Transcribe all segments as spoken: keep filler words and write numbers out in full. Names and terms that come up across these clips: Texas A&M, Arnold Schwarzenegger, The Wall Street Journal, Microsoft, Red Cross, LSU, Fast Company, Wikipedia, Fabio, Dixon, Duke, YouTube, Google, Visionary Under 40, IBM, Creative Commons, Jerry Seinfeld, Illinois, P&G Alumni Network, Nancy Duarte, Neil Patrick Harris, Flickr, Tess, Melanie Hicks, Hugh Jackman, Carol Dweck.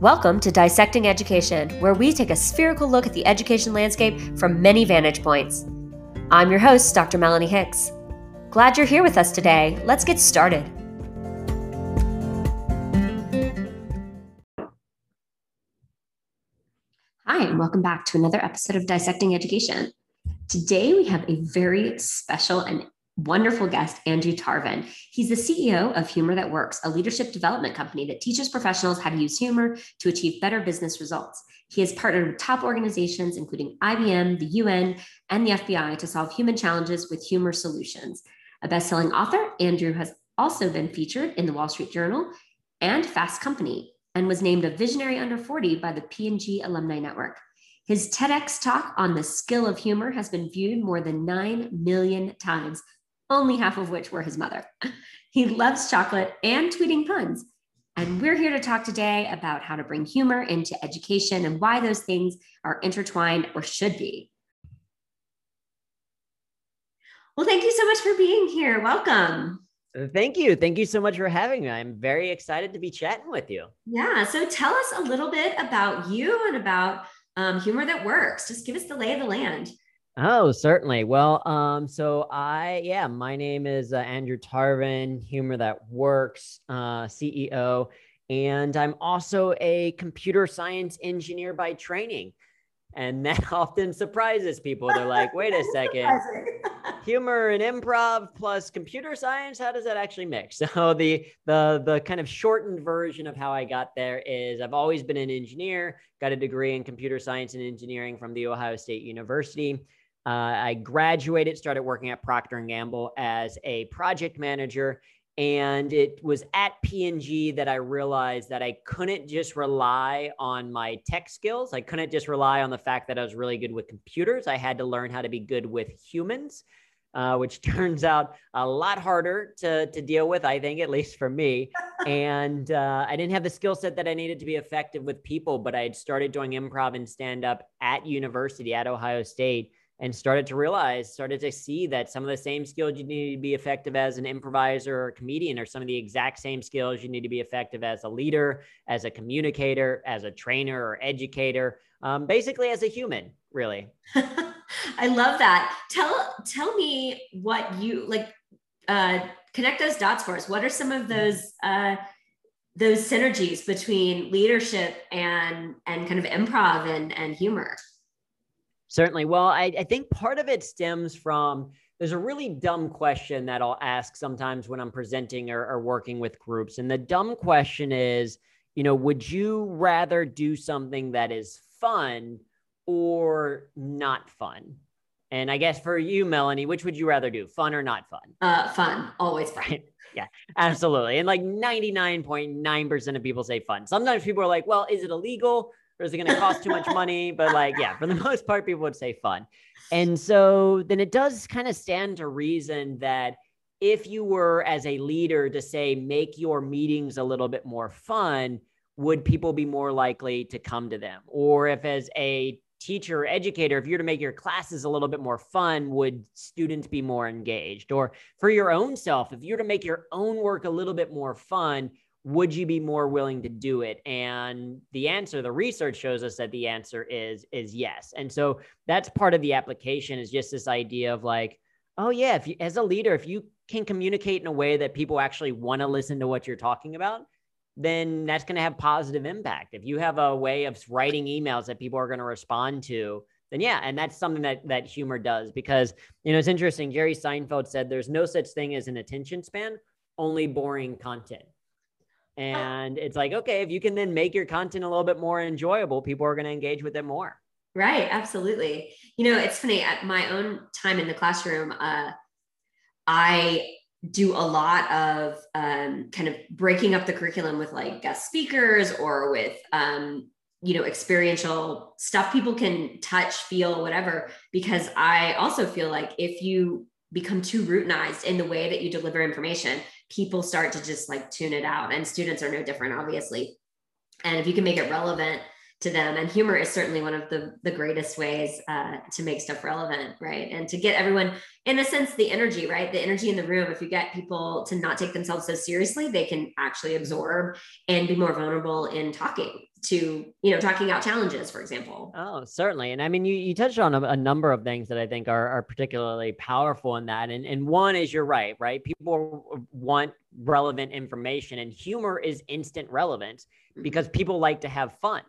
Welcome to Dissecting Education, where we take a spherical look at the education landscape from many vantage points. I'm your host, Doctor Melanie Hicks. Glad you're here with us today. Let's get started. Hi, and welcome back to another episode of Dissecting Education. Today, we have a very special and wonderful guest, Andrew Tarvin. He's the C E O of Humor That Works, a leadership development company that teaches professionals how to use humor to achieve better business results. He has partnered with top organizations, including I B M, the U N, and the F B I to solve human challenges with humor solutions. A best-selling author, Andrew has also been featured in The Wall Street Journal and Fast Company, and was named a visionary under forty by the P and G Alumni Network. His TEDx talk on the skill of humor has been viewed more than nine million times, only half of which were his mother. He loves chocolate and tweeting puns. And we're here to talk today about how to bring humor into education and why those things are intertwined or should be. Well, thank you so much for being here. Welcome. Thank you. Thank you so much for having me. I'm very excited to be chatting with you. Yeah. So tell us a little bit about you and about um, Humor That Works. Just give us the lay of the land. Oh, certainly. Well, um, so I, yeah, my name is uh, Andrew Tarvin, Humor That Works, uh, C E O, and I'm also a computer science engineer by training. And that often surprises people. They're like, wait a second, humor and improv plus computer science, how does that actually mix? So the, the, the kind of shortened version of how I got there is I've always been an engineer, got a degree in computer science and engineering from the Ohio State University. Uh, I graduated, started working at Procter and Gamble as a project manager, and it was at P and G that I realized that I couldn't just rely on my tech skills. I couldn't just rely on the fact that I was really good with computers. I had to learn how to be good with humans, uh, which turns out a lot harder to, to deal with, I think, at least for me. And uh, I didn't have the skill set that I needed to be effective with people, but I had started doing improv and stand-up at university at Ohio State, and started to realize, started to see that some of the same skills you need to be effective as an improviser or a comedian are some of the exact same skills you need to be effective as a leader, as a communicator, as a trainer or educator, um, basically as a human, really. I love that. Tell tell me what you, like, uh, connect those dots for us. What are some of those uh, those synergies between leadership and, and kind of improv and, and humor? Certainly. Well, I, I think part of it stems from, there's a really dumb question that I'll ask sometimes when I'm presenting or, or working with groups. And the dumb question is, you know, would you rather do something that is fun or not fun? And I guess for you, Melanie, which would you rather do, fun or not fun? Uh, fun, always fun. Yeah, absolutely. And like ninety-nine point nine percent of people say fun. Sometimes people are like, well, is it illegal? Or is it going to cost too much money? But like, yeah, for the most part, people would say fun. And so then it does kind of stand to reason that if you were as a leader to say, make your meetings a little bit more fun, would people be more likely to come to them? Or if as a teacher or educator, if you're to make your classes a little bit more fun, would students be more engaged? Or for your own self, if you're to make your own work a little bit more fun, would you be more willing to do it? And the answer, the research shows us that the answer is, is yes. And so that's part of the application, is just this idea of like, oh yeah, if you, as a leader, if you can communicate in a way that people actually want to listen to what you're talking about, then that's going to have positive impact. If you have a way of writing emails that people are going to respond to, then yeah. And that's something that, that humor does, because, you know, it's interesting. Jerry Seinfeld said, there's no such thing as an attention span, only boring content. And it's like, okay, if you can then make your content a little bit more enjoyable, people are going to engage with it more. Right. Absolutely. You know, it's funny, at my own time in the classroom, uh, I do a lot of um, kind of breaking up the curriculum with like guest speakers or with, um, you know, experiential stuff people can touch, feel, whatever, because I also feel like if you become too routinized in the way that you deliver information, people start to just like tune it out, and students are no different, obviously. And if you can make it relevant to them, and humor is certainly one of the, the greatest ways uh, to make stuff relevant, right? And to get everyone, in a sense, the energy, right? The energy in the room, if you get people to not take themselves so seriously, they can actually absorb and be more vulnerable in talking. to, you know, talking about challenges, for example. Oh, certainly. And I mean, you, you touched on a, a number of things that I think are, are particularly powerful in that. And, and one is you're right, right? People want relevant information, and humor is instant relevant because people like to have fun,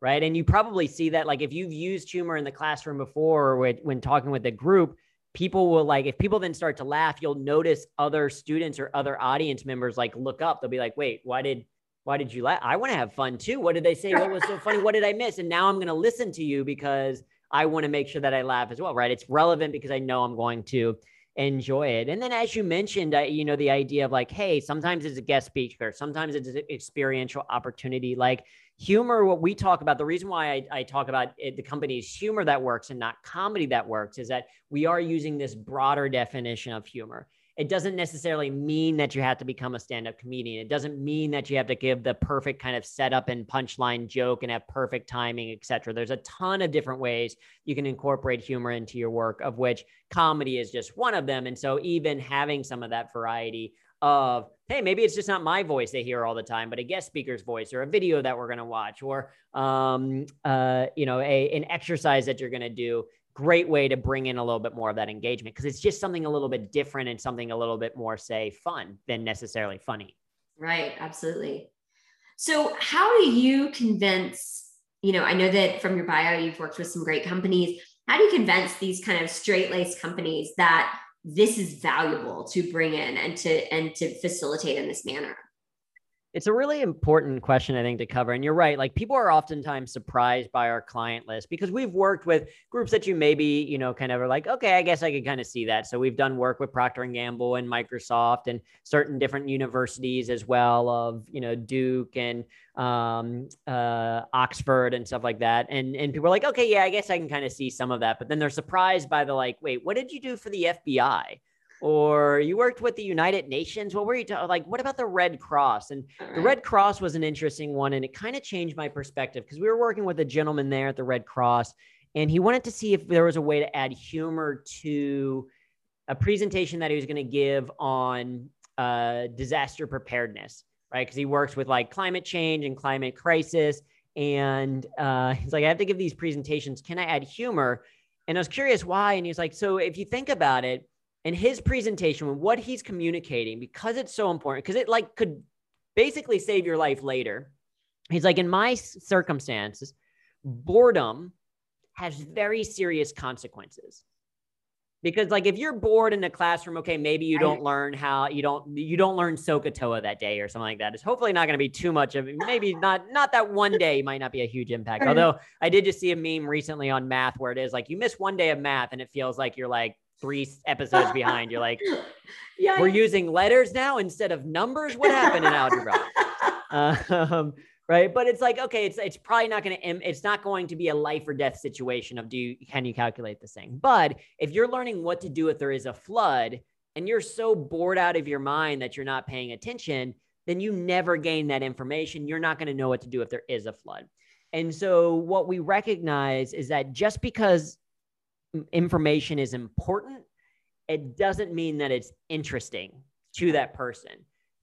right? And you probably see that, like, if you've used humor in the classroom before, or with, when talking with a group, people will, like, if people then start to laugh, you'll notice other students or other audience members, like, look up. They'll be like, wait, why did Why did you laugh? I want to have fun too. What did they say? What was so funny? What did I miss? And now I'm going to listen to you because I want to make sure that I laugh as well, right? It's relevant because I know I'm going to enjoy it. And then, as you mentioned, I, you know, the idea of, like, hey, sometimes it's a guest speaker, sometimes it's an experiential opportunity. Like, humor, what we talk about, the reason why I, I talk about it, the company's humor that works and not comedy that works, is that we are using this broader definition of humor. It doesn't necessarily mean that you have to become a stand-up comedian. It doesn't mean that you have to give the perfect kind of setup and punchline joke and have perfect timing, et cetera. There's a ton of different ways you can incorporate humor into your work, of which comedy is just one of them. And so even having some of that variety of, hey, maybe it's just not my voice they hear all the time, but a guest speaker's voice, or a video that we're going to watch, or um, uh, you know, a, an exercise that you're going to do. Great way to bring in a little bit more of that engagement, because it's just something a little bit different and something a little bit more, say, fun than necessarily funny. Right. Absolutely. So how do you convince, you know, I know that from your bio, you've worked with some great companies. How do you convince these kind of straight-laced companies that this is valuable to bring in and to, and to facilitate in this manner? It's a really important question, I think, to cover. And you're right. Like, people are oftentimes surprised by our client list, because we've worked with groups that you maybe, you know, kind of are like, okay, I guess I could kind of see that. So we've done work with Procter and Gamble and Microsoft and certain different universities as well, of, you know, Duke and um, uh, Oxford and stuff like that. And, and people are like, okay, yeah, I guess I can kind of see some of that. But then they're surprised by the, like, wait, what did you do for the F B I? Or you worked with the United Nations. What were you talking, like, what about the Red Cross? And the Red Cross was an interesting one. And it kind of changed my perspective, because we were working with a gentleman there at the Red Cross, and he wanted to see if there was a way to add humor to a presentation that he was going to give on uh, disaster preparedness, right? Because he works with, like, climate change and climate crisis. And uh, he's like, I have to give these presentations. Can I add humor? And I was curious why. And he was like, so if you think about it, and his presentation, and what he's communicating, because it's so important, because it, like, could basically save your life later. He's like, in my circumstances, boredom has very serious consequences. Because, like, if you're bored in a classroom, okay, maybe you don't learn how you don't you don't learn Sokotoa that day or something like that. It's hopefully not going to be too much of, maybe not not that one day might not be a huge impact. Although I did just see a meme recently on math where it is like, you miss one day of math and it feels like you're, like, three episodes behind. You're like, yeah, we're using letters now instead of numbers. What happened in algebra? Um, right. But it's like, okay, it's, it's probably not going to, it's not going to be a life or death situation of, do you, can you calculate this thing? But if you're learning what to do if there is a flood, and you're so bored out of your mind that you're not paying attention, then you never gain that information. You're not going to know what to do if there is a flood. And so what we recognize is that just because information is important, it doesn't mean that it's interesting to that person.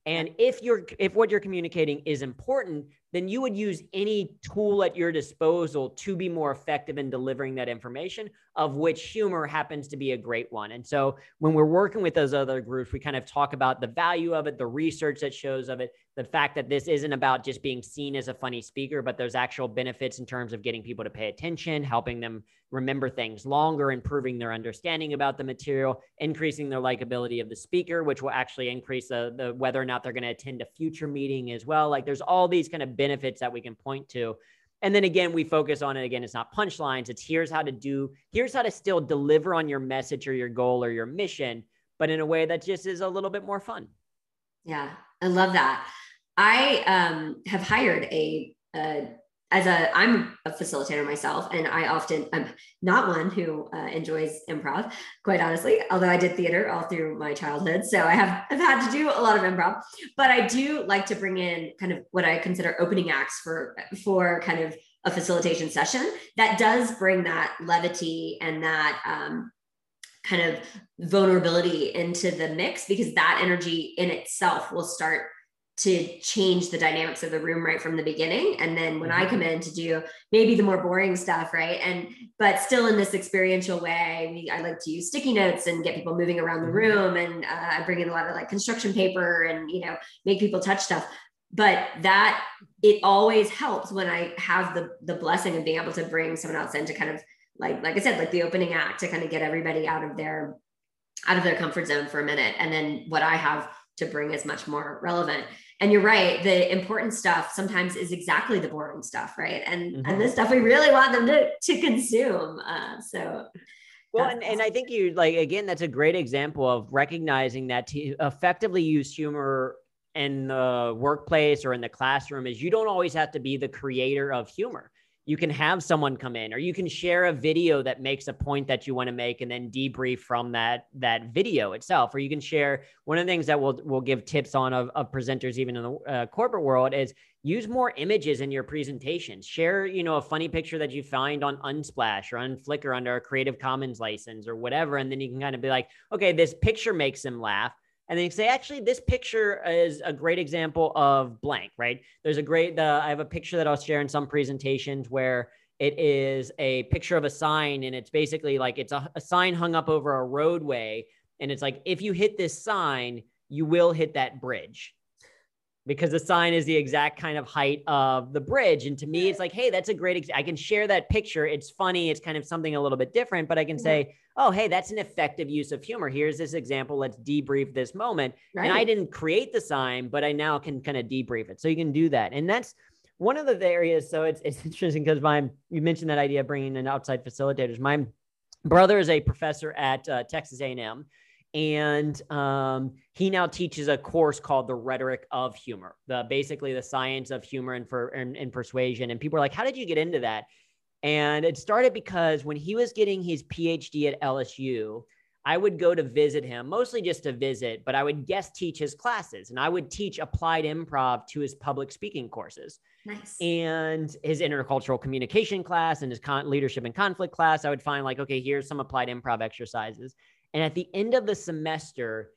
And if you're, if what you're communicating is important, then you would use any tool at your disposal to be more effective in delivering that information, of which humor happens to be a great one. And so when we're working with those other groups, we kind of talk about the value of it, the research that shows of it, the fact that this isn't about just being seen as a funny speaker, but there's actual benefits in terms of getting people to pay attention, helping them remember things longer, improving their understanding about the material, increasing their likability of the speaker, which will actually increase the, the whether or not they're going to attend a future meeting as well. Like, there's all these kind of benefits that we can point to. And then again, we focus on it. Again, it's not punchlines. It's here's how to do, here's how to still deliver on your message or your goal or your mission, but in a way that just is a little bit more fun. Yeah. I love that. I um, have hired a, a, as a, I'm a facilitator myself, and I often, I'm not one who uh, enjoys improv, quite honestly, although I did theater all through my childhood. So I have I've had to do a lot of improv, but I do like to bring in kind of what I consider opening acts for, for kind of a facilitation session that does bring that levity and that um, kind of vulnerability into the mix, because that energy in itself will start to change the dynamics of the room right from the beginning. And then when mm-hmm. I come in to do maybe the more boring stuff, right? And, but still in this experiential way, we, I like to use sticky notes and get people moving around the room. And uh, I bring in a lot of like construction paper and, you know, make people touch stuff. But that, it always helps when I have the the blessing of being able to bring someone else in to kind of like, like I said, like the opening act to kind of get everybody out of their, out of their comfort zone for a minute. And then what I have to bring is much more relevant. And you're right. The important stuff sometimes is exactly the boring stuff. Right. And, mm-hmm. and the stuff we really want them to, to consume. Uh, so. Well, and, and I think you like, again, that's a great example of recognizing that to effectively use humor in the workplace or in the classroom is you don't always have to be the creator of humor. You can have someone come in, or you can share a video that makes a point that you want to make and then debrief from that, that video itself. Or you can share, one of the things that we'll, we'll give tips on of, of presenters, even in the uh, corporate world, is use more images in your presentations. Share, you know, a funny picture that you find on Unsplash or on Flickr under a Creative Commons license or whatever. And then you can kind of be like, okay, this picture makes him laugh. And then you say, actually, this picture is a great example of blank, right? There's a great, uh, I have a picture that I'll share in some presentations where it is a picture of a sign, and it's basically like, it's a, a sign hung up over a roadway. And it's like, if you hit this sign, you will hit that bridge, because the sign is the exact kind of height of the bridge. And to me, it's like, hey, that's a great, ex- I can share that picture. It's funny. It's kind of something a little bit different, but I can say, oh, hey, that's an effective use of humor. Here's this example. Let's debrief this moment. Right. And I didn't create the sign, but I now can kind of debrief it. So you can do that. And that's one of the areas. So it's, it's interesting because my, you mentioned that idea of bringing in outside facilitators. My brother is a professor at uh, Texas A and M, and um, he now teaches a course called The Rhetoric of Humor, the basically the science of humor and, for, and, and persuasion. And people are like, how did you get into that? And it started because when he was getting his PhD at L S U, I would go to visit him, mostly just to visit, but I would guest teach his classes, and I would teach applied improv to his public speaking courses. Nice. And his intercultural communication class and his con- leadership and conflict class. I would find like, okay, here's some applied improv exercises. And at the end of the semester,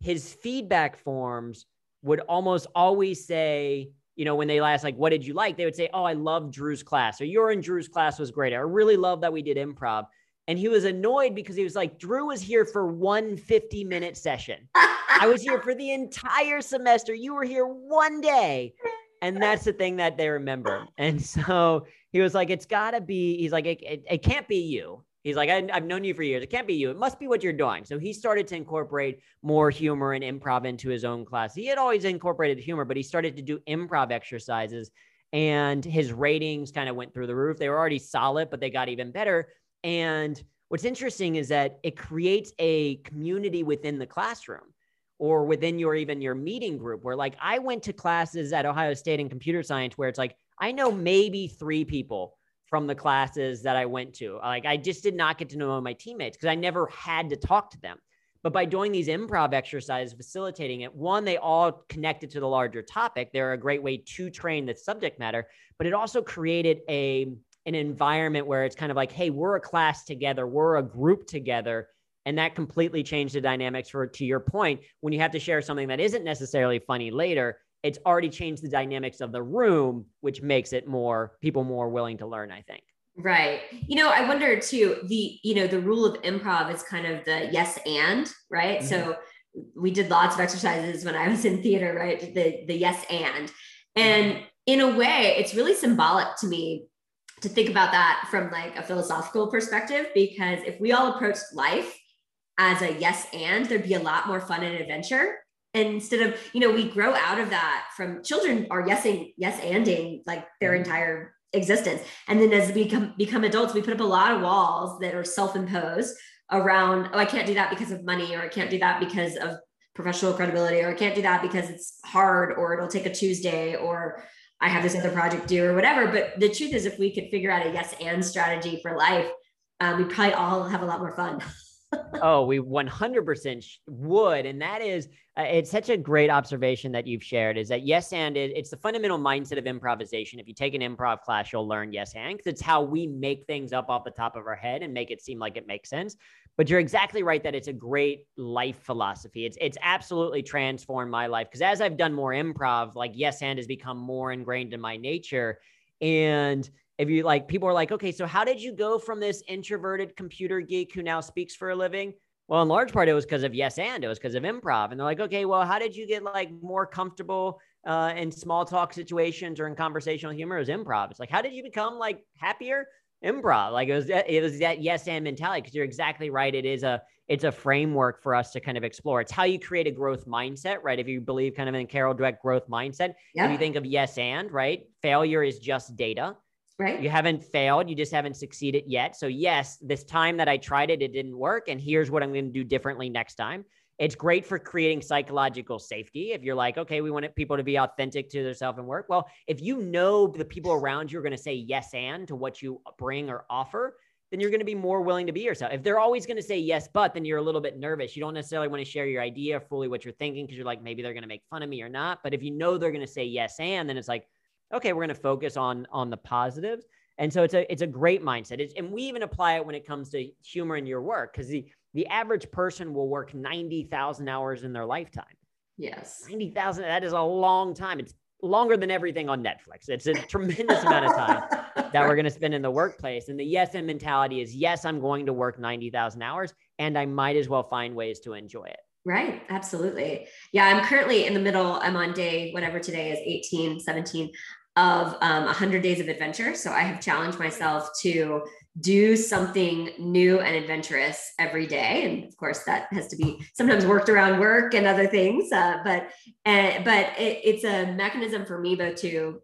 his feedback forms would almost always say, you know, when they last, like, what did you like? They would say, oh, I love Drew's class, or you're in Drew's class was great. I really love that we did improv. And he was annoyed because he was like, Drew was here for one fifty minute session. I was here for the entire semester. You were here one day. And that's the thing that they remember. And so he was like, it's gotta be, he's like, it, it, it can't be you. He's like, I, I've known you for years. It can't be you. It must be what you're doing. So he started to incorporate more humor and improv into his own class. He had always incorporated humor, but he started to do improv exercises, and his ratings kind of went through the roof. They were already solid, but they got even better. And what's interesting is that it creates a community within the classroom or within your, even your meeting group, where like I went to classes at Ohio State in computer science where it's like, I know maybe three people from the classes that I went to. Like I just did not get to know my teammates because I never had to talk to them. But by doing these improv exercises, facilitating it, one, they all connected to the larger topic. They're a great way to train the subject matter, but it also created a an environment where it's kind of like, hey, we're a class together, we're a group together. And that completely changed the dynamics for, to your point, when you have to share something that isn't necessarily funny later, it's already changed the dynamics of the room, which makes it more people more willing to learn, I think. Right. You know, I wonder too, the, you know, the rule of improv is kind of the yes and, right? Mm-hmm. So we did lots of exercises when I was in theater, right? The, the yes and, and in a way it's really symbolic to me to think about that from like a philosophical perspective, because if we all approached life as a yes and, there'd be a lot more fun and adventure. And instead of, you know, we grow out of that from children are yesing, yes anding like their entire existence. And then as we become, become adults, we put up a lot of walls that are self-imposed around, oh, I can't do that because of money, or I can't do that because of professional credibility, or I can't do that because it's hard, or it'll take a Tuesday, or I have this other project due, or whatever. But the truth is, if we could figure out a yes and strategy for life, um, we probably all have a lot more fun. Oh, we one hundred percent would. And that is, uh, it's such a great observation that you've shared, is that yes and it, it's the fundamental mindset of improvisation. If you take an improv class, you'll learn yes and, because it's how we make things up off the top of our head and make it seem like it makes sense. But you're exactly right that it's a great life philosophy. It's it's absolutely transformed my life, because as I've done more improv, like yes and has become more ingrained in my nature. And if you like, people are like, okay, so how did you go from this introverted computer geek who now speaks for a living? Well, in large part, it was because of yes and, it was because of improv. And they're like, okay, well, how did you get like more comfortable uh, in small talk situations or in conversational humor? Is improv. It's like, how did you become like happier? Improv. Like it was, it was that yes and mentality, because you're exactly right. It is a, it's a framework for us to kind of explore. It's how you create a growth mindset, right? If you believe kind of in Carol Dweck growth mindset, yeah. If you think of yes and, right? Failure is just data. Right. You haven't failed. You just haven't succeeded yet. So yes, this time that I tried it, it didn't work. And here's what I'm going to do differently next time. It's great for creating psychological safety. If you're like, okay, we want people to be authentic to themselves and work. Well, if you know the people around you are going to say yes and to what you bring or offer, then you're going to be more willing to be yourself. If they're always going to say yes, but then you're a little bit nervous. You don't necessarily want to share your idea, fully what you're thinking, because you're like, maybe they're going to make fun of me or not. But if you know they're going to say yes and, then it's like, okay, we're going to focus on, on the positives. And so it's a, it's a great mindset. It's, and we even apply it when it comes to humor in your work, because the, the average person will work ninety thousand hours in their lifetime. Yes. ninety thousand. That is a long time. It's longer than everything on Netflix. It's a tremendous amount of time that we're going to spend in the workplace. And the yes and mentality is, yes, I'm going to work ninety thousand hours, and I might as well find ways to enjoy it. Right. Absolutely. Yeah. I'm currently in the middle. I'm on day, whatever today is, eighteen, seventeen of um, one hundred days of adventure. So I have challenged myself to do something new and adventurous every day. And of course that has to be sometimes worked around work and other things. Uh, but, uh, but it, it's a mechanism for me though to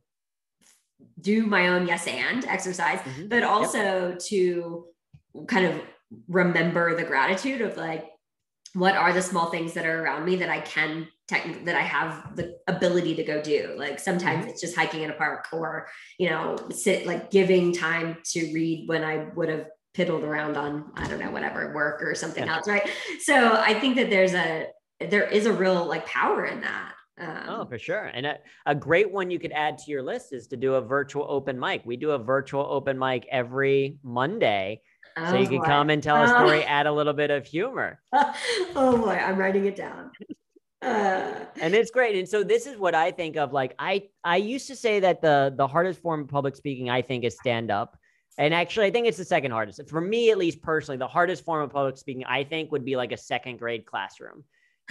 do my own yes and exercise, mm-hmm. but also yep. to kind of remember the gratitude of like, what are the small things that are around me that I can technically, that I have the ability to go do? Like sometimes it's just hiking in a park, or, you know, sit like giving time to read when I would have piddled around on, I don't know, whatever work or something yeah. else. Right. So I think that there's a, there is a real like power in that. Um, oh, for sure. And a, a great one you could add to your list is to do a virtual open mic. We do a virtual open mic every Monday. Oh, so you can boy. come and tell a story, oh. add a little bit of humor. Oh boy, I'm writing it down. Uh. And it's great. And so this is what I think of. Like I, I used to say that the the hardest form of public speaking, I think, is stand up. And actually, I think it's the second hardest. For me, at least personally, the hardest form of public speaking, I think, would be like a second grade classroom.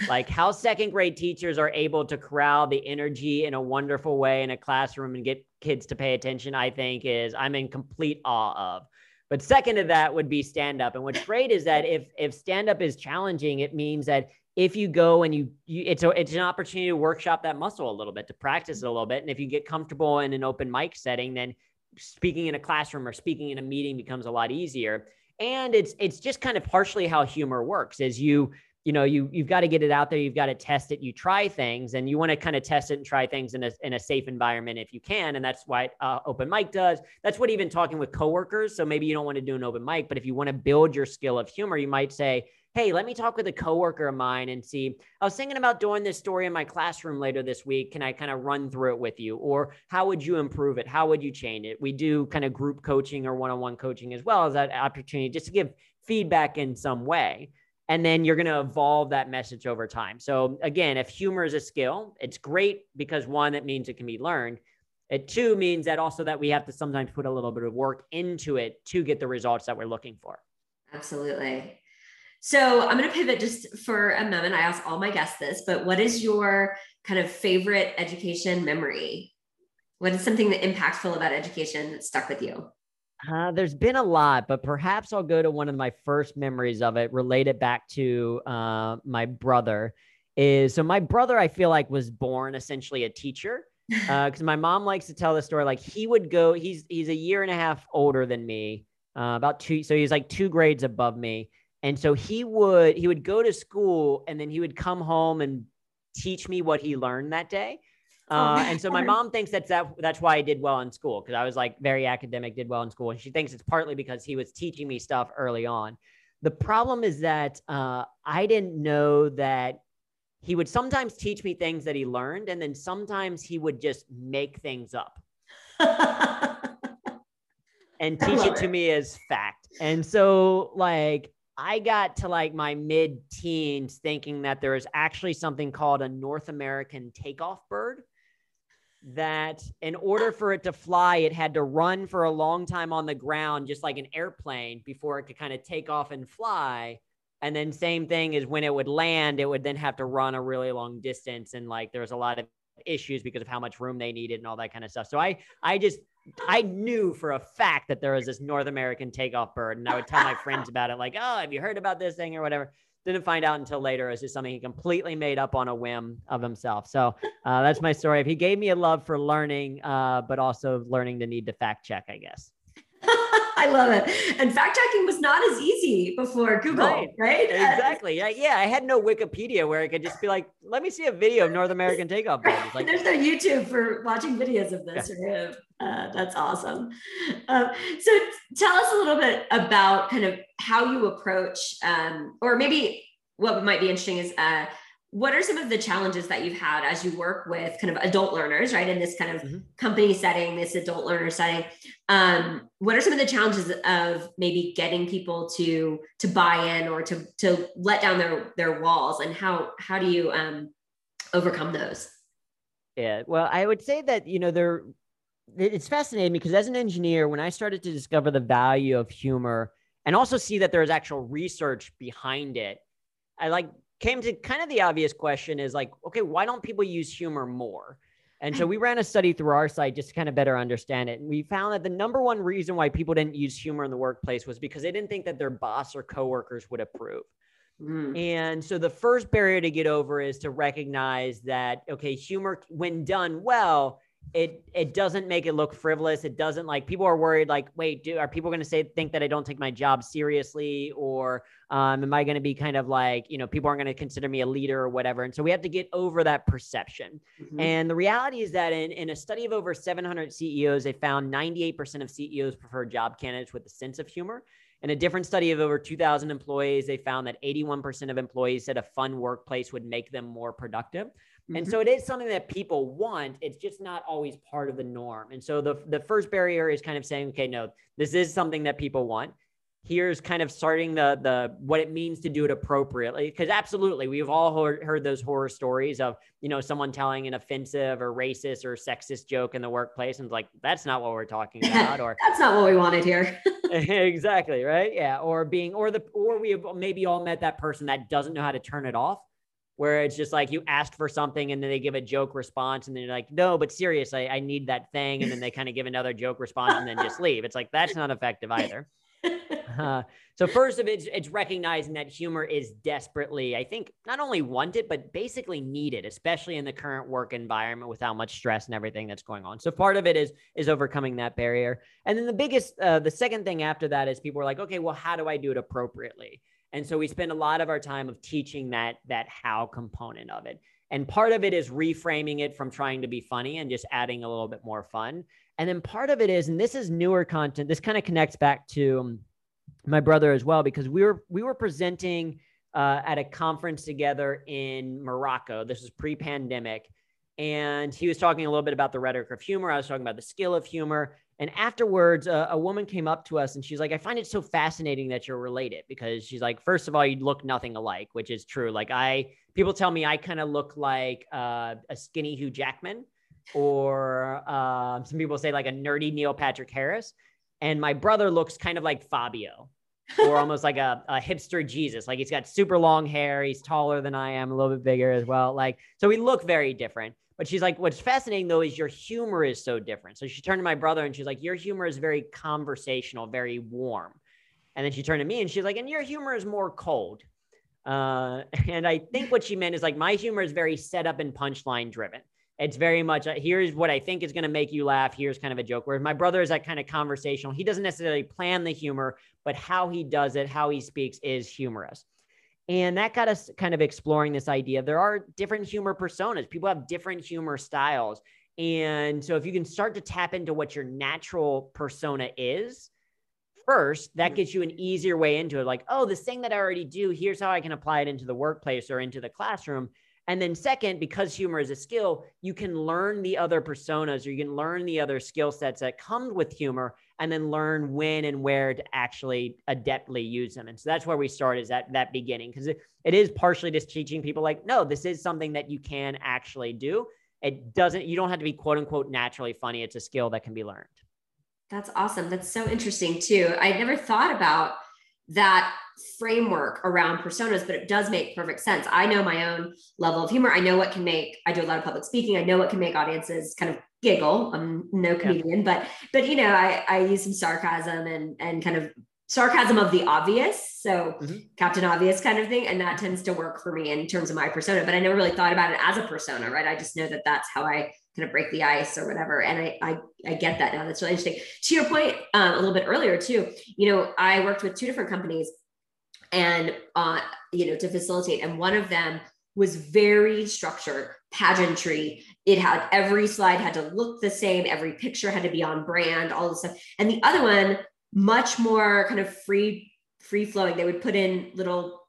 Like how second grade teachers are able to corral the energy in a wonderful way in a classroom and get kids to pay attention, I think, is I'm in complete awe of. But second to that would be stand-up. And what's great is that if if stand-up is challenging, it means that if you go and you, you it's, a, it's an opportunity to workshop that muscle a little bit, to practice it a little bit. And if you get comfortable in an open mic setting, then speaking in a classroom or speaking in a meeting becomes a lot easier. And it's it's just kind of partially how humor works is you, you know, you, you've got to get it out there. You've got to test it. You try things, and you want to kind of test it and try things in a, in a safe environment if you can. And that's what uh, open mic does. That's what even talking with coworkers. So maybe you don't want to do an open mic, but if you want to build your skill of humor, you might say, hey, let me talk with a coworker of mine and see, I was thinking about doing this story in my classroom later this week. Can I kind of run through it with you? Or how would you improve it? How would you change it? We do kind of group coaching or one-on-one coaching as well as that opportunity just to give feedback in some way. And then you're going to evolve that message over time. So again, if humor is a skill, it's great because one, it means it can be learned. It two means that also that we have to sometimes put a little bit of work into it to get the results that we're looking for. Absolutely. So I'm going to pivot just for a moment. I ask all my guests this, but what is your kind of favorite education memory? What is something that impactful about education that stuck with you? Uh, there's been a lot, but perhaps I'll go to one of my first memories of it, related back to uh, my brother. Is so my brother, I feel like, was born essentially a teacher because uh, my mom likes to tell the story. Like he would go, he's he's a year and a half older than me, uh, about two, so he's like two grades above me, and so he would he would go to school and then he would come home and teach me what he learned that day. Uh, and so my mom thinks that's that, that's why I did well in school, because I was like very academic, did well in school. And she thinks it's partly because he was teaching me stuff early on. The problem is that uh, I didn't know that he would sometimes teach me things that he learned, and then sometimes he would just make things up and teach it to me as fact. And so like I got to like my mid-teens thinking that there is actually something called a North American takeoff bird, that in order for it to fly, it had to run for a long time on the ground, just like an airplane, before it could kind of take off and fly. And then same thing is when it would land, it would then have to run a really long distance. And like, there was a lot of issues because of how much room they needed and all that kind of stuff. So I, I just, I knew for a fact that there was this North American takeoff bird, and I would tell my friends about it. Like, oh, have you heard about this thing or whatever? Didn't find out until later. It's just something he completely made up on a whim of himself. So uh, that's my story. If he gave me a love for learning, uh, but also learning the need to fact check, I guess. I love it. And fact checking was not as easy before Google, right? right? Exactly. Yeah, yeah. I had no Wikipedia where I could just be like, let me see a video of North American takeoff birds. Like, there's no YouTube for watching videos of this. Yeah. Uh, that's awesome. Um, so tell us a little bit about kind of how you approach, um, or maybe what might be interesting is uh, what are some of the challenges that you've had as you work with kind of adult learners, right? In this kind of mm-hmm. company setting, this adult learner setting, um, what are some of the challenges of maybe getting people to to buy in or to to let down their their walls, and how how do you um, overcome those? Yeah, well, I would say that you know there, it's fascinating because as an engineer, when I started to discover the value of humor and also see that there is actual research behind it, I like. came to kind of the obvious question is like, okay, why don't people use humor more? And so we ran a study through our site just to kind of better understand it. And we found that the number one reason why people didn't use humor in the workplace was because they didn't think that their boss or coworkers would approve. Mm. And so the first barrier to get over is to recognize that, okay, humor when done well, it it doesn't make it look frivolous. It doesn't like people are worried like, wait, do, are people going to say think that I don't take my job seriously, or um, am I going to be kind of like, you know, people aren't going to consider me a leader or whatever. And so we have to get over that perception. Mm-hmm. And the reality is that in, in a study of over seven hundred C E Os, they found ninety-eight percent of C E Os prefer job candidates with a sense of humor. In a different study of over two thousand employees, they found that eighty-one percent of employees said a fun workplace would make them more productive. Mm-hmm. And so it is something that people want. It's just not always part of the norm. And so the, the first barrier is kind of saying, okay, no, this is something that people want. Here's kind of starting the, the, what it means to do it appropriately. Cause absolutely. We've all heard, heard those horror stories of, you know, someone telling an offensive or racist or sexist joke in the workplace. And it's like, that's not what we're talking about. Or that's not what we wanted here. Exactly. Right. Yeah. Or being, or the, or we have maybe all met that person that doesn't know how to turn it off, where it's just like you asked for something and then they give a joke response and then you're like, no, but seriously, I need that thing. And then they kind of give another joke response and then just leave. It's like, that's not effective either. Uh, so first of it's, it's recognizing that humor is desperately, I think, not only wanted, but basically needed, especially in the current work environment with how much stress and everything that's going on. So part of it is, is overcoming that barrier. And then the biggest, uh, the second thing after that is people are like, okay, well, how do I do it appropriately? And so we spend a lot of our time of teaching that, that how component of it. And part of it is reframing it from trying to be funny and just adding a little bit more fun. And then part of it is, and this is newer content, this kind of connects back to um, my brother as well, because we were, we were presenting uh, at a conference together in Morocco. This was pre-pandemic. And he was talking a little bit about the rhetoric of humor. I was talking about the skill of humor. And afterwards, uh, a woman came up to us and she's like, I find it so fascinating that you're related, because she's like, first of all, you look nothing alike, which is true. Like I, people tell me I kind of look like uh, a skinny Hugh Jackman, or uh, some people say like a nerdy Neil Patrick Harris. And my brother looks kind of like Fabio, or almost like a, a hipster Jesus. Like he's got super long hair. He's taller than I am, a little bit bigger as well. Like, so we look very different. But she's like, what's fascinating though, is your humor is so different. So she turned to my brother and she's like, your humor is very conversational, very warm. And then she turned to me and she's like, and your humor is more cold. Uh, and I think what she meant is like, my humor is very set up and punchline driven. It's very much, uh, here's what I think is going to make you laugh. Here's kind of a joke. Whereas my brother is that kind of conversational. He doesn't necessarily plan the humor, but how he does it, how he speaks is humorous. And that got us kind of exploring this idea. There are different humor personas. People have different humor styles. And so if you can start to tap into what your natural persona is first, that gets you an easier way into it. Like, oh, this thing that I already do, here's how I can apply it into the workplace or into the classroom. And then second, because humor is a skill, you can learn the other personas, or you can learn the other skill sets that come with humor. and then learn when and where to actually adeptly use them. And so that's where we start, is that, that beginning, because it, it is partially just teaching people like, no, this is something that you can actually do. It doesn't, you don't have to be quote unquote naturally funny. It's a skill that can be learned. That's awesome. That's so interesting too. I never thought about that framework around personas, but it does make perfect sense. I know my own level of humor. I know what can make, I do a lot of public speaking. I know what can make audiences kind of giggle. I'm no comedian, yeah. but, but, you know, I, I use some sarcasm and, and kind of sarcasm of the obvious. So mm-hmm. Captain Obvious kind of thing. And that tends to work for me in terms of my persona, but I never really thought about it as a persona, right? I just know that that's how I kind of break the ice or whatever. And I, I, I get that now. That's really interesting. To your point um, a little bit earlier too, you know, I worked with two different companies and, uh, you know, to facilitate. And one of them was very structured pageantry. It had every slide had to look the same. Every picture had to be on brand, all this stuff. And the other one, much more kind of free, free flowing. They would put in little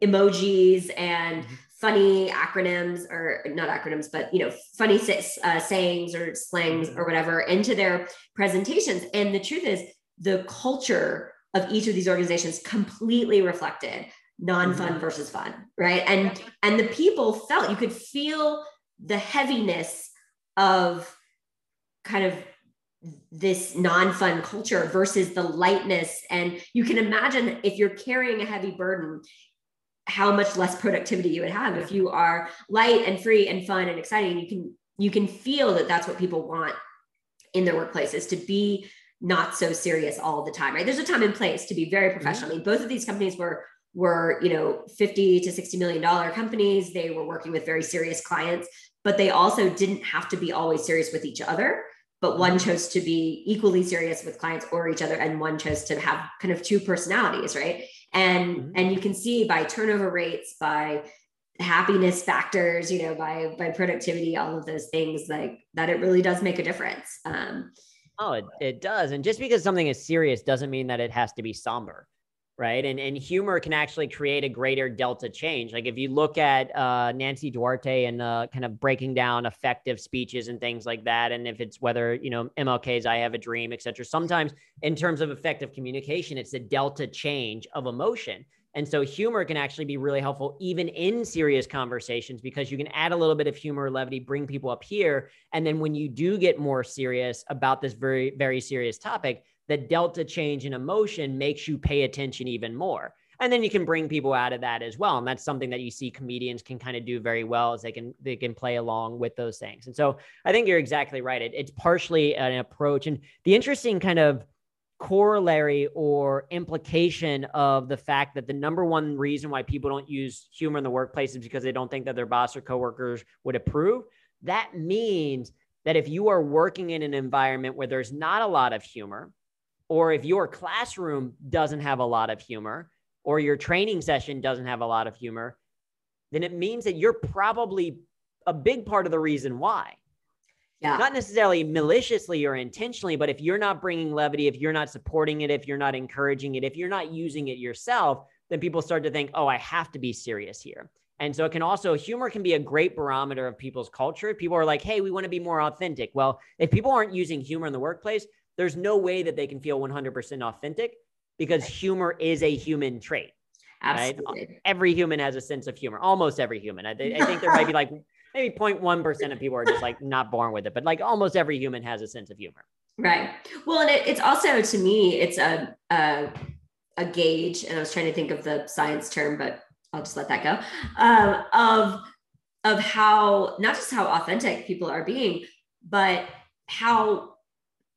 emojis and funny acronyms, or not acronyms, but, you know, funny uh, sayings or slangs or whatever into their presentations. And the truth is the culture of each of these organizations completely reflected non-fun mm-hmm. versus fun, right? And, and the people felt, you could feel the heaviness of kind of this non-fun culture versus the lightness. And you can imagine if you're carrying a heavy burden, how much less productivity you would have if you are light and free and fun and exciting. You can, you can feel that that's what people want in their workplaces, to be not so serious all the time, right? There's a time and place to be very professional. Mm-hmm. I mean, both of these companies were, were, you know, fifty to sixty million dollars companies. They were working with very serious clients, but they also didn't have to be always serious with each other. But one chose to be equally serious with clients or each other. And one chose to have kind of two personalities, right? And, mm-hmm. and you can see by turnover rates, by happiness factors, you know, by, by productivity, all of those things, like that it really does make a difference. Um, oh, it, it does. And just because something is serious doesn't mean that it has to be somber, right? And, and humor can actually create a greater delta change. Like if you look at uh, Nancy Duarte and uh, kind of breaking down effective speeches and things like that, and if it's whether, you know, M L K's I Have a Dream, et cetera, sometimes in terms of effective communication, it's the delta change of emotion. And so humor can actually be really helpful even in serious conversations, because you can add a little bit of humor, levity, bring people up here. And then when you do get more serious about this very, very serious topic, the delta change in emotion makes you pay attention even more. And then you can bring people out of that as well. And that's something that you see comedians can kind of do very well, is they can, they can play along with those things. And so I think you're exactly right. It, it's partially an approach. And the interesting kind of corollary or implication of the fact that the number one reason why people don't use humor in the workplace is because they don't think that their boss or coworkers would approve. That means that if you are working in an environment where there's not a lot of humor, or if your classroom doesn't have a lot of humor, or your training session doesn't have a lot of humor, then it means that you're probably a big part of the reason why. Yeah. Not necessarily maliciously or intentionally, but if you're not bringing levity, if you're not supporting it, if you're not encouraging it, if you're not using it yourself, then people start to think, oh, I have to be serious here. And so it can also, humor can be a great barometer of people's culture. People are like, hey, we want to be more authentic. Well, if people aren't using humor in the workplace, there's no way that they can feel one hundred percent authentic, because humor is a human trait. Absolutely. Right? Every human has a sense of humor. Almost every human. I, th- I think there might be like... maybe zero point one percent of people are just like not born with it, but like almost every human has a sense of humor. Right. Well, and it, it's also, to me, it's a, a, a gauge, and I was trying to think of the science term, but I'll just let that go, um, of, of how, not just how authentic people are being, but how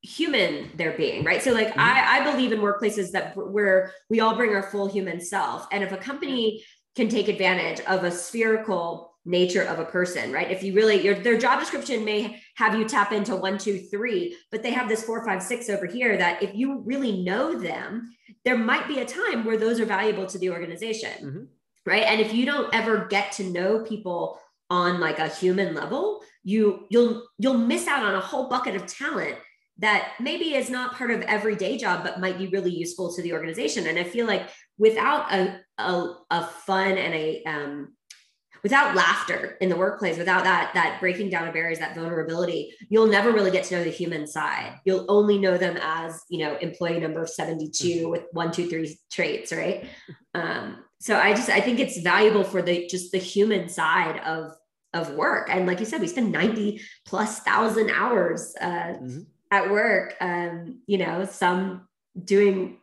human they're being, right? So like, mm-hmm. I, I believe in workplaces that where we all bring our full human self. And if a company can take advantage of a spherical nature of a person, right? If you really, your, their job description may have you tap into one, two, three, but they have this four, five, six over here that if you really know them, there might be a time where those are valuable to the organization, mm-hmm. right? And if you don't ever get to know people on like a human level, you, you'll, you'll miss out on a whole bucket of talent that maybe is not part of every day job, but might be really useful to the organization. And I feel like without a, a, a fun and a, um, without laughter in the workplace, without that, that breaking down of barriers, that vulnerability, you'll never really get to know the human side. You'll only know them as, you know, employee number seventy-two with one, two, three traits. Right. Um, so I just, I think it's valuable for the, just the human side of, of work. And like you said, we spend ninety plus thousand hours uh, mm-hmm. at work, um, you know, some doing,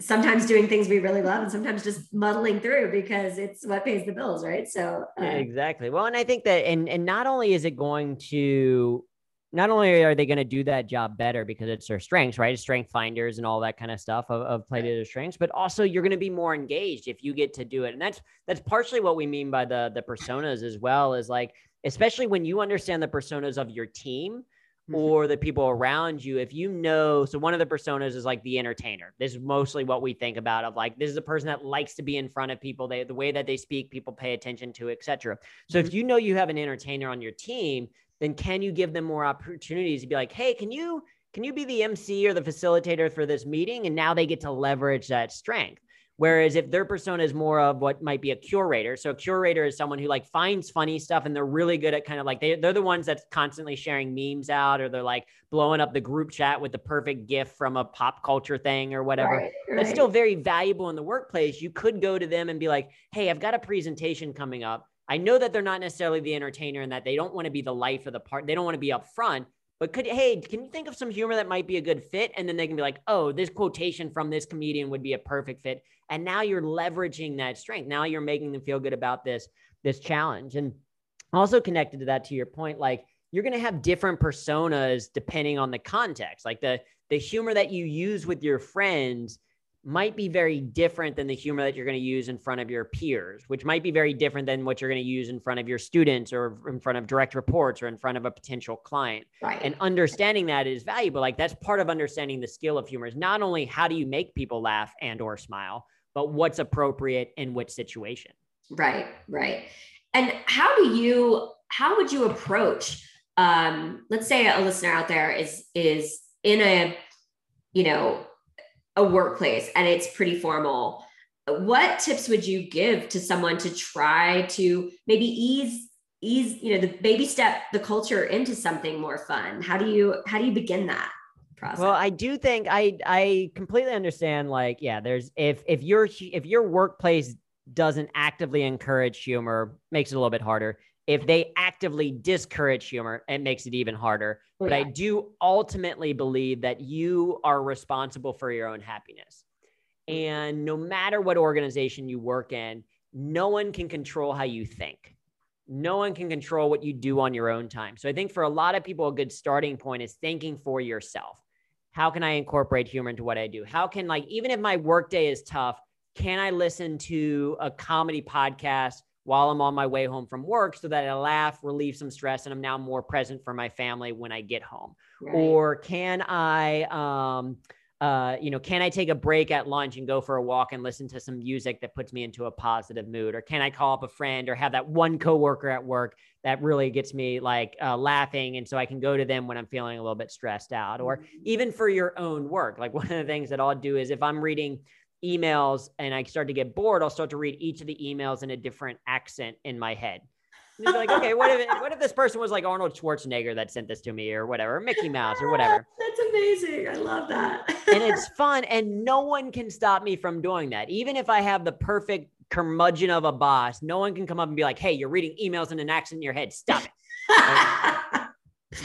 sometimes doing things we really love and sometimes just muddling through because it's what pays the bills. Right. So uh, yeah, exactly. Well, and I think that, and, and not only is it going to, not only are they going to do that job better because it's their strengths, right? Strength finders and all that kind of stuff of, of play to their strengths, but also you're going to be more engaged if you get to do it. And that's, that's partially what we mean by the, the personas as well, is like, especially when you understand the personas of your team, or the people around you, if you know, so one of the personas is like the entertainer. This is mostly what we think about of like, this is a person that likes to be in front of people. They, the way that they speak, people pay attention to, et cetera. So mm-hmm. if you know you have an entertainer on your team, then can you give them more opportunities to be like, hey, can you, can you be the M C or the facilitator for this meeting? And now they get to leverage that strength. Whereas if their persona is more of what might be a curator. So a curator is someone who like finds funny stuff and they're really good at kind of like, they, they're the ones that's constantly sharing memes out, or they're like blowing up the group chat with the perfect GIF from a pop culture thing or whatever. Right, right. That's still very valuable in the workplace. You could go to them and be like, hey, I've got a presentation coming up. I know that they're not necessarily the entertainer and that they don't want to be the life of the part. They don't want to be up front. But could, hey, can you think of some humor that might be a good fit? And then they can be like, oh, this quotation from this comedian would be a perfect fit. And now you're leveraging that strength. Now you're making them feel good about this, this challenge. And also connected to that, to your point, like you're going to have different personas depending on the context. Like the, the humor that you use with your friends might be very different than the humor that you're going to use in front of your peers, which might be very different than what you're going to use in front of your students or in front of direct reports or in front of a potential client. Right. And understanding that is valuable. Like that's part of understanding the skill of humor is not only how do you make people laugh and or smile, but what's appropriate in which situation. Right. Right. And how do you, how would you approach, um, let's say a listener out there is, is in a, you know, a workplace and it's pretty formal. What tips would you give to someone to try to maybe ease, ease, you know, the baby step, the culture into something more fun? How do you, how do you begin that process? Well, I do think I, I completely understand. Like, yeah, there's, if, if your, if your workplace doesn't actively encourage humor, makes it a little bit harder. If they actively discourage humor, it makes it even harder. Oh, yeah. But I do ultimately believe that you are responsible for your own happiness. And no matter what organization you work in, no one can control how you think. No one can control what you do on your own time. So I think for a lot of people, a good starting point is thinking for yourself. How can I incorporate humor into what I do? How can, like, even if my workday is tough, can I listen to a comedy podcast while I'm on my way home from work so that I laugh, relieve some stress, and I'm now more present for my family when I get home? Right. Or can I, um, uh, you know, can I take a break at lunch and go for a walk and listen to some music that puts me into a positive mood? Or can I call up a friend or have that one coworker at work that really gets me like uh, laughing? And so I can go to them when I'm feeling a little bit stressed out. Or even for your own work. Like one of the things that I'll do is if I'm reading emails and I start to get bored, I'll start to read each of the emails in a different accent in my head. And it's like, okay, what if, what if this person was like Arnold Schwarzenegger that sent this to me or whatever, or Mickey Mouse or whatever. That's amazing. I love that. And it's fun. And no one can stop me from doing that. Even if I have the perfect curmudgeon of a boss, no one can come up and be like, hey, you're reading emails in an accent in your head. Stop it. Like,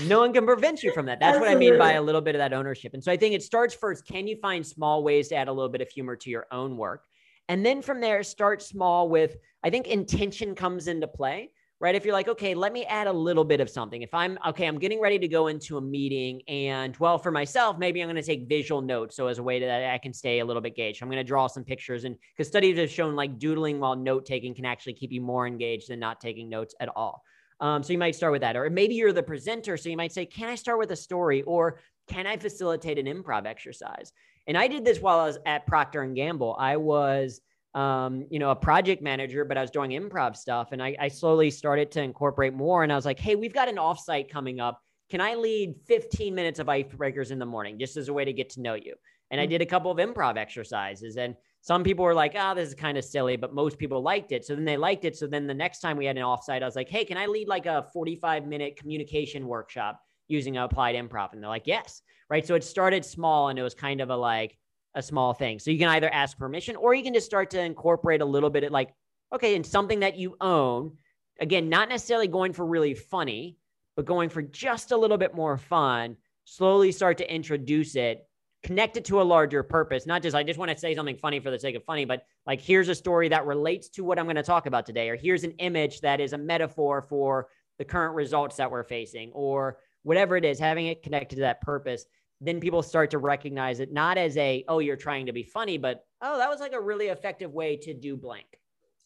no one can prevent you from that. That's Absolutely. What I mean by a little bit of that ownership. And so I think it starts first, can you find small ways to add a little bit of humor to your own work? And then from there, start small with, I think intention comes into play, right? If you're like, okay, let me add a little bit of something. If I'm, okay, I'm getting ready to go into a meeting and well, for myself, maybe I'm going to take visual notes. So as a way that I can stay a little bit engaged, I'm going to draw some pictures. And because studies have shown like doodling while note taking can actually keep you more engaged than not taking notes at all. Um, so you might start with that, or maybe you're the presenter. So you might say, can I start with a story, or can I facilitate an improv exercise? And I did this while I was at Procter and Gamble. I was, um, you know, a project manager, but I was doing improv stuff. And I, I slowly started to incorporate more. And I was like, hey, we've got an offsite coming up. Can I lead fifteen minutes of icebreakers in the morning just as a way to get to know you? And I did a couple of improv exercises and some people were like, ah, oh, this is kind of silly, but most people liked it. So then they liked it. So then the next time we had an offsite, I was like, hey, can I lead like a forty-five minute communication workshop using applied improv? And they're like, yes. Right. So it started small and it was kind of a, like a small thing. So you can either ask permission or you can just start to incorporate a little bit at like, okay, and something that you own, again, not necessarily going for really funny, but going for just a little bit more fun, slowly start to introduce it, connect it to a larger purpose, not just, I just want to say something funny for the sake of funny, but like, here's a story that relates to what I'm going to talk about today, or here's an image that is a metaphor for the current results that we're facing, or whatever it is, having it connected to that purpose. Then people start to recognize it, not as a, oh, you're trying to be funny, but, oh, that was like a really effective way to do blank.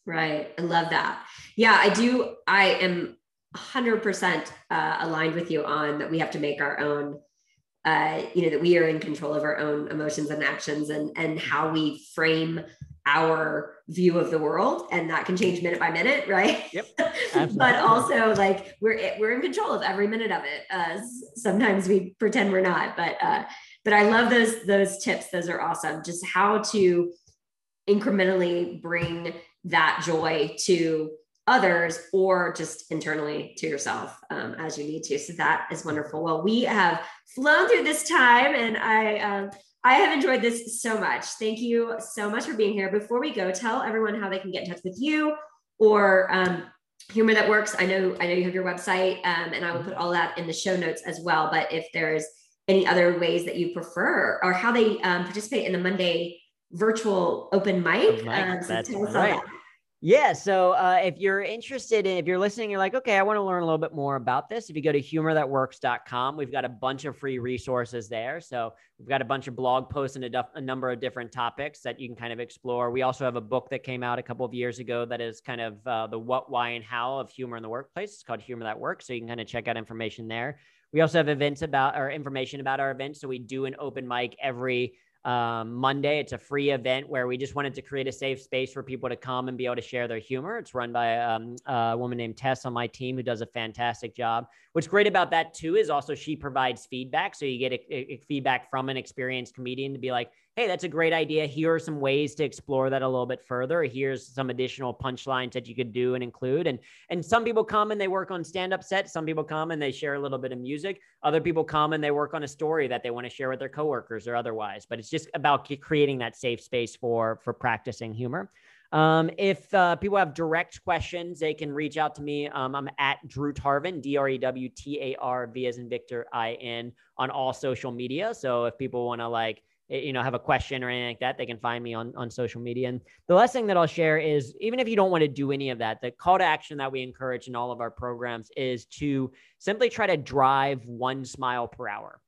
Right. I love that. Yeah, I do. I am one hundred percent uh, aligned with you on that. We have to make our own, uh, you know, that we are in control of our own emotions and actions and, and how we frame our view of the world. And that can change minute by minute. Right. Yep. But also like we're, we're in control of every minute of it. Uh, sometimes we pretend we're not, but, uh, but I love those, those tips. Those are awesome. Just how to incrementally bring that joy to others or just internally to yourself um, as you need to. So that is wonderful. Well, we have flown through this time and I, um, I have enjoyed this so much. Thank you so much for being here. Before we go, tell everyone how they can get in touch with you or um, Humor That Works. I know, I know you have your website um, and I will put all that in the show notes as well. But if there's any other ways that you prefer or how they um, participate in the Monday virtual open mic. Um, so That's tell us right. all that. Yeah. So uh, if you're interested in, if you're listening, you're like, okay, I want to learn a little bit more about this. If you go to humor that works dot com, we've got a bunch of free resources there. So we've got a bunch of blog posts and a, def- a number of different topics that you can kind of explore. We also have a book that came out a couple of years ago that is kind of uh, the what, why, and how of humor in the workplace. It's called Humor That Works. So you can kind of check out information there. We also have events about our information about our events. So we do an open mic every Um, Monday. It's a free event where we just wanted to create a safe space for people to come and be able to share their humor. It's run by um, a woman named Tess on my team who does a fantastic job. What's great about that too is also she provides feedback. So you get a, a, a feedback from an experienced comedian to be like, hey, that's a great idea. Here are some ways to explore that a little bit further. Here's some additional punchlines that you could do and include. And, and some people come and they work on stand-up sets. Some people come and they share a little bit of music. Other people come and they work on a story that they want to share with their coworkers or otherwise. But it's just about creating that safe space for, for practicing humor. Um, if uh, people have direct questions, they can reach out to me. Um, I'm at Drew Tarvin, D R E W T A R V as in Victor, I N, on all social media. So if people want to like, you know, have a question or anything like that, they can find me on, on social media. And the last thing that I'll share is, even if you don't want to do any of that, the call to action that we encourage in all of our programs is to simply try to drive one smile per hour.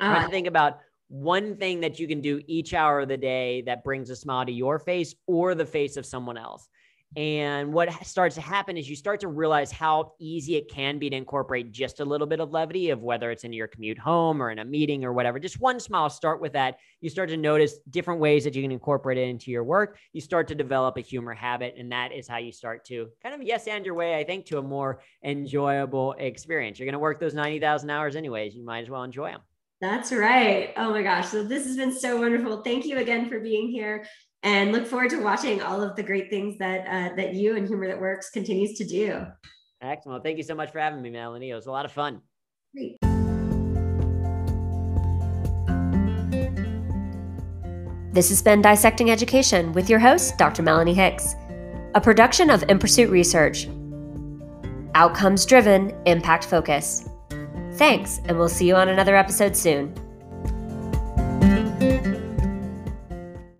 Uh-huh. Try to think about one thing that you can do each hour of the day that brings a smile to your face or the face of someone else. And what starts to happen is you start to realize how easy it can be to incorporate just a little bit of levity of whether it's in your commute home or in a meeting or whatever, just one smile, start with that. You start to notice different ways that you can incorporate it into your work. You start to develop a humor habit. And that is how you start to kind of yes and your way, I think, to a more enjoyable experience. You're going to work those ninety thousand hours anyways. You might as well enjoy them. That's right. Oh my gosh. So this has been so wonderful. Thank you again for being here. And look forward to watching all of the great things that uh, that you and Humor That Works continues to do. Excellent. Thank you so much for having me, Melanie. It was a lot of fun. Great. This has been Dissecting Education with your host, Doctor Melanie Hicks, a production of In Pursuit Research. Outcomes driven, impact focused. Thanks, and we'll see you on another episode soon.